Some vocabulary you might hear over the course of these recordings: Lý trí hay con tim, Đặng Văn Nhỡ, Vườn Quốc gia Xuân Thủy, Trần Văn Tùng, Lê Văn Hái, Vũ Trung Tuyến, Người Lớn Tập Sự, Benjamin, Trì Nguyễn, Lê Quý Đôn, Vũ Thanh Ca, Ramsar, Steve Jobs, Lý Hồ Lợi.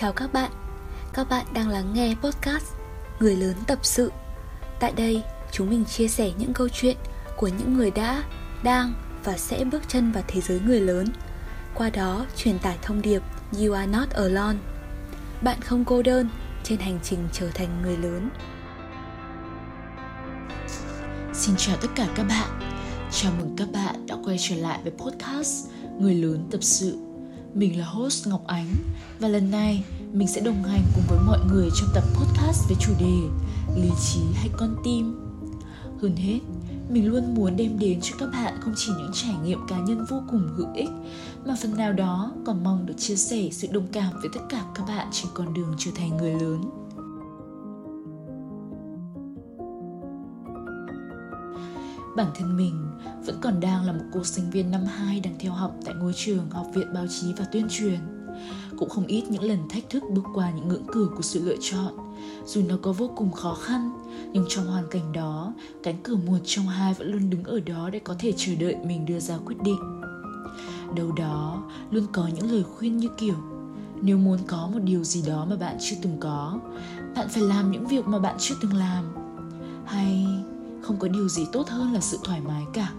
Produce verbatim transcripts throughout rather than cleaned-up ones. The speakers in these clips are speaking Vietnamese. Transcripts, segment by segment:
Chào các bạn, các bạn đang lắng nghe podcast Người Lớn Tập Sự. Tại đây, chúng mình chia sẻ những câu chuyện của những người đã, đang và sẽ bước chân vào thế giới người lớn. Qua đó, truyền tải thông điệp You are not alone. Bạn không cô đơn trên hành trình trở thành người lớn. Xin chào tất cả các bạn. Chào mừng các bạn đã quay trở lại với podcast Người Lớn Tập Sự. Mình là host Ngọc Ánh và lần này mình sẽ đồng hành cùng với mọi người trong tập podcast với chủ đề Lý trí hay con tim. Hơn hết, mình luôn muốn đem đến cho các bạn không chỉ những trải nghiệm cá nhân vô cùng hữu ích mà phần nào đó còn mong được chia sẻ sự đồng cảm với tất cả các bạn trên con đường trở thành người lớn. Bản thân mình vẫn còn đang là một cô sinh viên năm hai đang theo học tại ngôi trường Học viện Báo chí và Tuyên truyền. Cũng không ít những lần thách thức bước qua những ngưỡng cửa của sự lựa chọn. Dù nó có vô cùng khó khăn, nhưng trong hoàn cảnh đó, cánh cửa một trong hai vẫn luôn đứng ở đó để có thể chờ đợi mình đưa ra quyết định. Đâu đó luôn có những lời khuyên như kiểu: nếu muốn có một điều gì đó mà bạn chưa từng có, bạn phải làm những việc mà bạn chưa từng làm. Hay không có điều gì tốt hơn là sự thoải mái cả.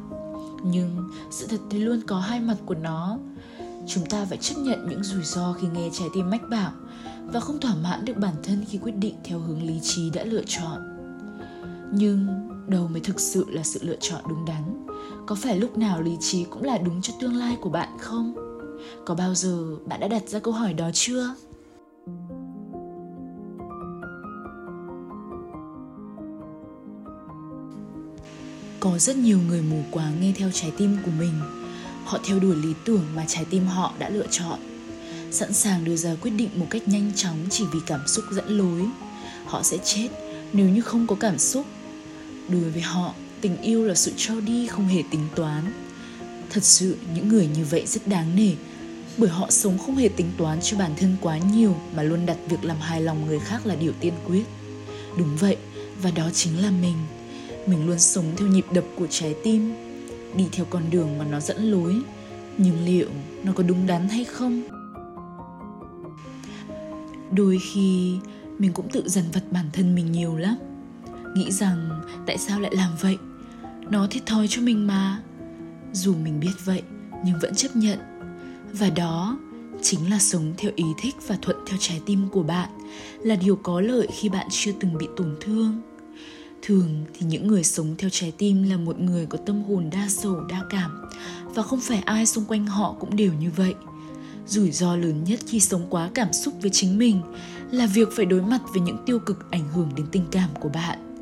Nhưng sự thật thì luôn có hai mặt của nó. Chúng ta phải chấp nhận những rủi ro khi nghe trái tim mách bảo và không thỏa mãn được bản thân khi quyết định theo hướng lý trí đã lựa chọn. Nhưng đâu mới thực sự là sự lựa chọn đúng đắn? Có phải lúc nào lý trí cũng là đúng cho tương lai của bạn không? Có bao giờ bạn đã đặt ra câu hỏi đó chưa? Có rất nhiều người mù quáng nghe theo trái tim của mình. Họ theo đuổi lý tưởng mà trái tim họ đã lựa chọn, sẵn sàng đưa ra quyết định một cách nhanh chóng chỉ vì cảm xúc dẫn lối. Họ sẽ chết nếu như không có cảm xúc. Đối với họ, tình yêu là sự cho đi không hề tính toán. Thật sự, những người như vậy rất đáng nể, bởi họ sống không hề tính toán cho bản thân quá nhiều mà luôn đặt việc làm hài lòng người khác là điều tiên quyết. Đúng vậy, và đó chính là mình. Mình luôn sống theo nhịp đập của trái tim, đi theo con đường mà nó dẫn lối. Nhưng liệu nó có đúng đắn hay không? Đôi khi mình cũng tự dằn vặt bản thân mình nhiều lắm, nghĩ rằng tại sao lại làm vậy? Nó thiệt thòi cho mình mà. Dù mình biết vậy nhưng vẫn chấp nhận. Và đó chính là sống theo ý thích và thuận theo trái tim của bạn, là điều có lợi khi bạn chưa từng bị tổn thương. Thường thì những người sống theo trái tim là một người có tâm hồn đa sầu đa cảm, và không phải ai xung quanh họ cũng đều như vậy. Rủi ro lớn nhất khi sống quá cảm xúc với chính mình là việc phải đối mặt với những tiêu cực ảnh hưởng đến tình cảm của bạn.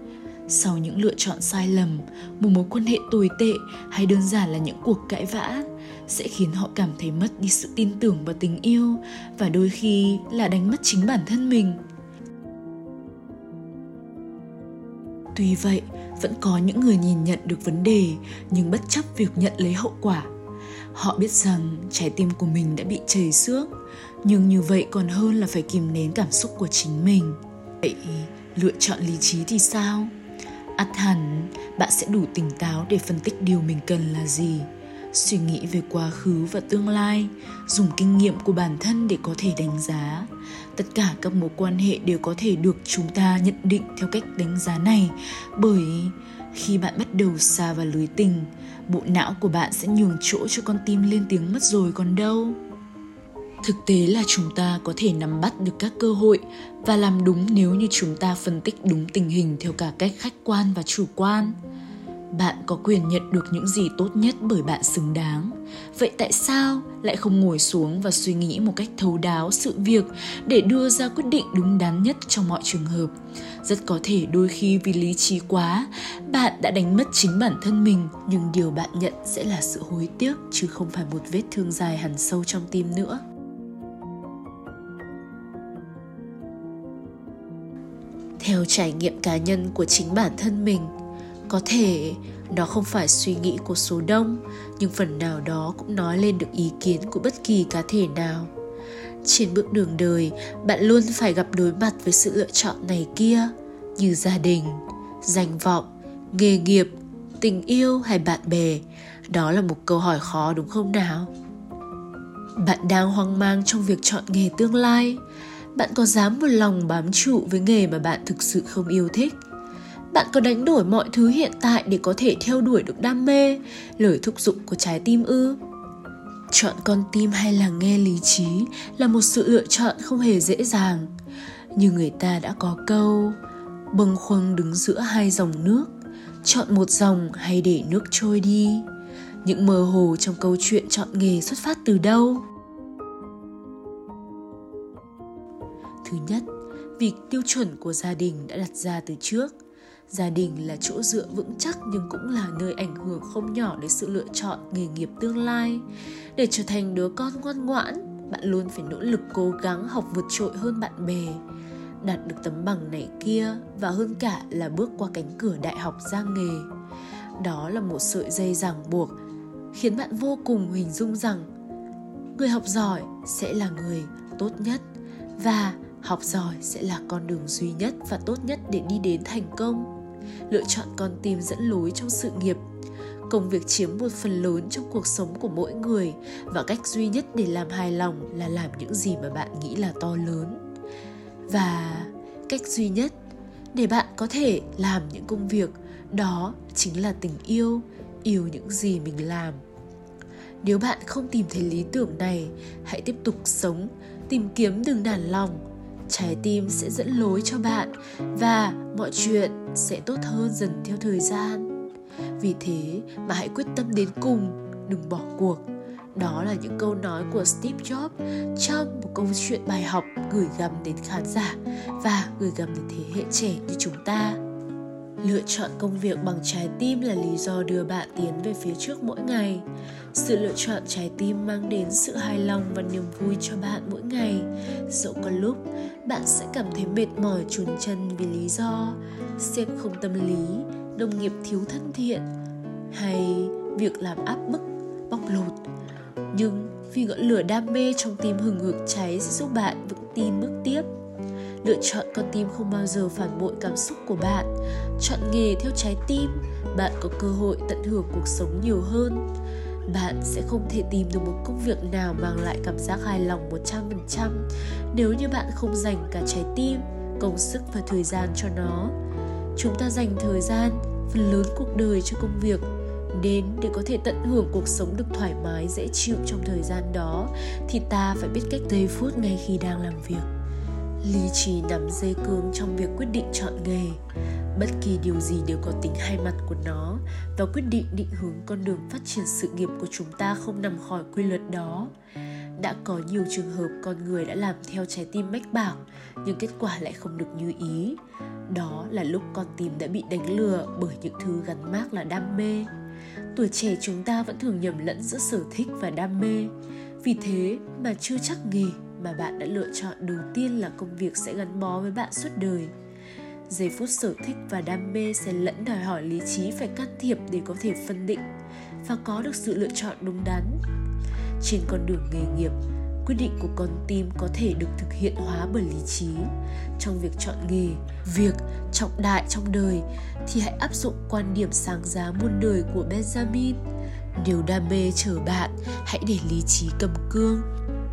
Sau những lựa chọn sai lầm, một mối quan hệ tồi tệ hay đơn giản là những cuộc cãi vã sẽ khiến họ cảm thấy mất đi sự tin tưởng vào tình yêu, và đôi khi là đánh mất chính bản thân mình. Tuy vậy, vẫn có những người nhìn nhận được vấn đề nhưng bất chấp việc nhận lấy hậu quả. Họ biết rằng trái tim của mình đã bị chảy xước, nhưng như vậy còn hơn là phải kìm nén cảm xúc của chính mình. Vậy lựa chọn lý trí thì sao? Ắt hẳn bạn sẽ đủ tỉnh táo để phân tích điều mình cần là gì, suy nghĩ về quá khứ và tương lai, dùng kinh nghiệm của bản thân để có thể đánh giá. Tất cả các mối quan hệ đều có thể được chúng ta nhận định theo cách đánh giá này, bởi khi bạn bắt đầu sa vào lưới tình, bộ não của bạn sẽ nhường chỗ cho con tim lên tiếng mất rồi còn đâu. Thực tế là chúng ta có thể nắm bắt được các cơ hội và làm đúng nếu như chúng ta phân tích đúng tình hình theo cả cách khách quan và chủ quan. Bạn có quyền nhận được những gì tốt nhất bởi bạn xứng đáng. Vậy tại sao lại không ngồi xuống và suy nghĩ một cách thấu đáo sự việc để đưa ra quyết định đúng đắn nhất trong mọi trường hợp? Rất có thể đôi khi vì lý trí quá, bạn đã đánh mất chính bản thân mình, nhưng điều bạn nhận sẽ là sự hối tiếc chứ không phải một vết thương dài hằn sâu trong tim nữa. Theo trải nghiệm cá nhân của chính bản thân mình, có thể đó không phải suy nghĩ của số đông, nhưng phần nào đó cũng nói lên được ý kiến của bất kỳ cá thể nào. Trên bước đường đời, bạn luôn phải gặp đối mặt với sự lựa chọn này kia, như gia đình, danh vọng, nghề nghiệp, tình yêu hay bạn bè. Đó là một câu hỏi khó đúng không nào? Bạn đang hoang mang trong việc chọn nghề tương lai. Bạn có dám một lòng bám trụ với nghề mà bạn thực sự không yêu thích? Bạn có đánh đổi mọi thứ hiện tại để có thể theo đuổi được đam mê, lời thúc giục của trái tim ư? Chọn con tim hay là nghe lý trí là một sự lựa chọn không hề dễ dàng. Như người ta đã có câu, bâng khuâng đứng giữa hai dòng nước, chọn một dòng hay để nước trôi đi. Những mơ hồ trong câu chuyện chọn nghề xuất phát từ đâu? Thứ nhất, vì tiêu chuẩn của gia đình đã đặt ra từ trước. Gia đình là chỗ dựa vững chắc nhưng cũng là nơi ảnh hưởng không nhỏ đến sự lựa chọn nghề nghiệp tương lai. Để trở thành đứa con ngoan ngoãn, bạn luôn phải nỗ lực cố gắng học vượt trội hơn bạn bè, đạt được tấm bằng này kia và hơn cả là bước qua cánh cửa đại học ra nghề. Đó là một sợi dây ràng buộc, khiến bạn vô cùng hình dung rằng người học giỏi sẽ là người tốt nhất và học giỏi sẽ là con đường duy nhất và tốt nhất để đi đến thành công. Lựa chọn con tim dẫn lối trong sự nghiệp. Công việc chiếm một phần lớn trong cuộc sống của mỗi người và cách duy nhất để làm hài lòng là làm những gì mà bạn nghĩ là to lớn. Và cách duy nhất để bạn có thể làm những công việc đó chính là tình yêu, yêu những gì mình làm. Nếu bạn không tìm thấy lý tưởng này, hãy tiếp tục sống, tìm kiếm đừng đàn lòng. Trái tim sẽ dẫn lối cho bạn và mọi chuyện sẽ tốt hơn dần theo thời gian. Vì thế mà hãy quyết tâm đến cùng, đừng bỏ cuộc. Đó là những câu nói của Steve Jobs trong một câu chuyện bài học gửi gắm đến khán giả và gửi gắm đến thế hệ trẻ như chúng ta. Lựa chọn công việc bằng trái tim là lý do đưa bạn tiến về phía trước mỗi ngày. Sự lựa chọn trái tim mang đến sự hài lòng và niềm vui cho bạn mỗi ngày. Dẫu có lúc bạn sẽ cảm thấy mệt mỏi chùn chân vì lý do sếp không tâm lý, đồng nghiệp thiếu thân thiện hay việc làm áp bức, bóc lột. Nhưng vì ngọn lửa đam mê trong tim hừng hực cháy sẽ giúp bạn vững tin bước tiếp. Lựa chọn con tim không bao giờ phản bội cảm xúc của bạn. Chọn nghề theo trái tim, bạn có cơ hội tận hưởng cuộc sống nhiều hơn. Bạn sẽ không thể tìm được một công việc nào mang lại cảm giác hài lòng một trăm phần trăm nếu như bạn không dành cả trái tim, công sức và thời gian cho nó. Chúng ta dành thời gian, phần lớn cuộc đời cho công việc, đến để có thể tận hưởng cuộc sống được thoải mái, dễ chịu trong thời gian đó thì ta phải biết cách giây phút ngay khi đang làm việc. Lý trí nắm dây cương trong việc quyết định chọn nghề. Bất kỳ điều gì đều có tính hai mặt của nó và quyết định định hướng con đường phát triển sự nghiệp của chúng ta không nằm khỏi quy luật đó. Đã có nhiều trường hợp con người đã làm theo trái tim mách bảo nhưng kết quả lại không được như ý. Đó là lúc con tim đã bị đánh lừa bởi những thứ gắn mác là đam mê. Tuổi trẻ chúng ta vẫn thường nhầm lẫn giữa sở thích và đam mê. Vì thế mà chưa chắc nghề mà bạn đã lựa chọn đầu tiên là công việc sẽ gắn bó với bạn suốt đời. Giây phút sở thích và đam mê sẽ lẫn đòi hỏi lý trí phải can thiệp để có thể phân định và có được sự lựa chọn đúng đắn. Trên con đường nghề nghiệp, quyết định của con tim có thể được thực hiện hóa bởi lý trí. Trong việc chọn nghề, việc trọng đại trong đời thì hãy áp dụng quan điểm sáng giá muôn đời của Benjamin. Điều đam mê chở bạn, hãy để lý trí cầm cương.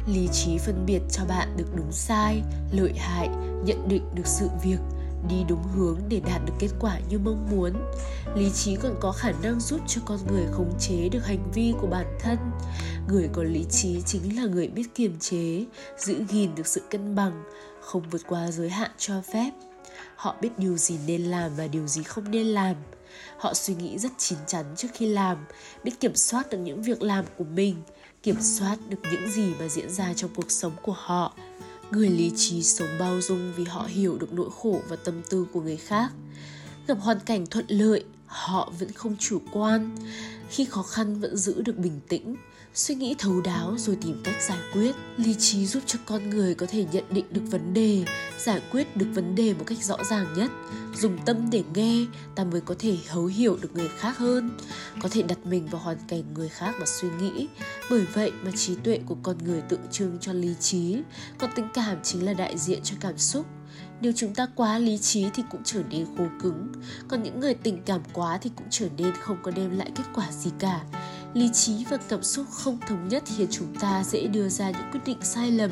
Lý trí phân biệt cho bạn được đúng sai, lợi hại, nhận định được sự việc, đi đúng hướng để đạt được kết quả như mong muốn. Lý trí còn có khả năng giúp cho con người khống chế được hành vi của bản thân. Người có lý trí chính là người biết kiềm chế, giữ gìn được sự cân bằng, không vượt qua giới hạn cho phép. Họ biết điều gì nên làm và điều gì không nên làm. Họ suy nghĩ rất chín chắn trước khi làm, biết kiểm soát được những việc làm của mình, kiểm soát được những gì mà diễn ra trong cuộc sống của họ. Người lý trí sống bao dung vì họ hiểu được nỗi khổ và tâm tư của người khác. Gặp hoàn cảnh thuận lợi, họ vẫn không chủ quan. Khi khó khăn vẫn giữ được bình tĩnh, suy nghĩ thấu đáo rồi tìm cách giải quyết. Lý trí giúp cho con người có thể nhận định được vấn đề, giải quyết được vấn đề một cách rõ ràng nhất. Dùng tâm để nghe, ta mới có thể thấu hiểu được người khác hơn, có thể đặt mình vào hoàn cảnh người khác mà suy nghĩ. Bởi vậy mà trí tuệ của con người tượng trưng cho lý trí, còn tình cảm chính là đại diện cho cảm xúc. Nếu chúng ta quá lý trí thì cũng trở nên khô cứng, còn những người tình cảm quá thì cũng trở nên không có đem lại kết quả gì cả. Lý trí và cảm xúc không thống nhất khiến chúng ta dễ đưa ra những quyết định sai lầm,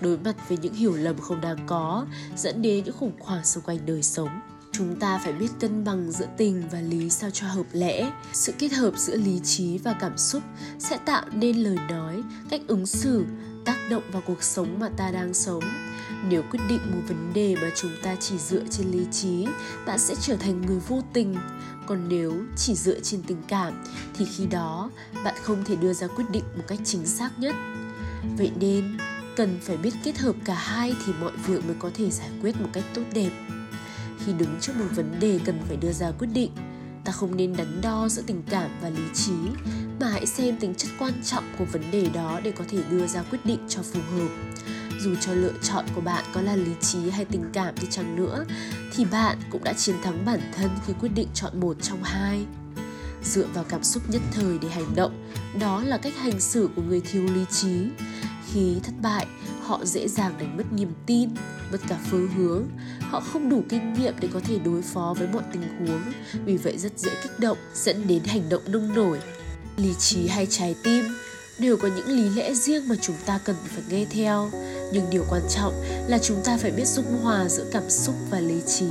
đối mặt với những hiểu lầm không đáng có, dẫn đến những khủng hoảng xung quanh đời sống. Chúng ta phải biết cân bằng giữa tình và lý sao cho hợp lẽ. Sự kết hợp giữa lý trí và cảm xúc sẽ tạo nên lời nói, cách ứng xử, tác động vào cuộc sống mà ta đang sống. Nếu quyết định một vấn đề mà chúng ta chỉ dựa trên lý trí, bạn sẽ trở thành người vô tình. Còn nếu chỉ dựa trên tình cảm, thì khi đó bạn không thể đưa ra quyết định một cách chính xác nhất. Vậy nên, cần phải biết kết hợp cả hai thì mọi việc mới có thể giải quyết một cách tốt đẹp. Khi đứng trước một vấn đề cần phải đưa ra quyết định, ta không nên đắn đo giữa tình cảm và lý trí, mà hãy xem tính chất quan trọng của vấn đề đó để có thể đưa ra quyết định cho phù hợp. Dù cho lựa chọn của bạn có là lý trí hay tình cảm đi chăng nữa, thì bạn cũng đã chiến thắng bản thân khi quyết định chọn một trong hai. Dựa vào cảm xúc nhất thời để hành động, đó là cách hành xử của người thiếu lý trí. Khi thất bại, họ dễ dàng đánh mất niềm tin, mất cả phương hướng. Họ không đủ kinh nghiệm để có thể đối phó với mọi tình huống, vì vậy rất dễ kích động, dẫn đến hành động nông nổi. Lý trí hay trái tim đều có những lý lẽ riêng mà chúng ta cần phải nghe theo. Nhưng điều quan trọng là chúng ta phải biết dung hòa giữa cảm xúc và lý trí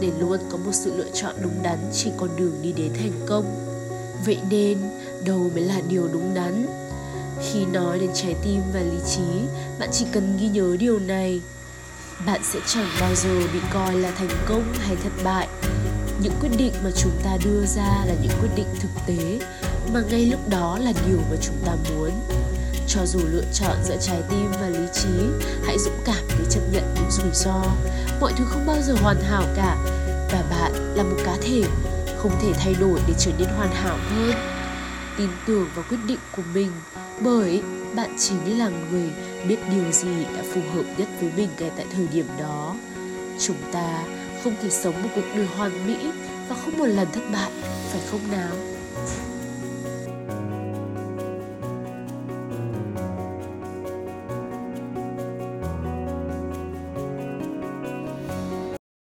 để luôn có một sự lựa chọn đúng đắn trên con đường đi đến thành công. Vậy nên, đâu mới là điều đúng đắn? Khi nói đến trái tim và lý trí, bạn chỉ cần ghi nhớ điều này. Bạn sẽ chẳng bao giờ bị coi là thành công hay thất bại. Những quyết định mà chúng ta đưa ra là những quyết định thực tế, mà ngay lúc đó là điều mà chúng ta muốn. Cho dù lựa chọn giữa trái tim và lý trí, hãy dũng cảm để chấp nhận những rủi ro. Mọi thứ không bao giờ hoàn hảo cả, và bạn là một cá thể, không thể thay đổi để trở nên hoàn hảo hơn. Tin tưởng vào quyết định của mình, bởi bạn chính là người biết điều gì đã phù hợp nhất với mình ngay tại thời điểm đó. Chúng ta không thể sống một cuộc đời hoàn mỹ và không một lần thất bại, phải không nào?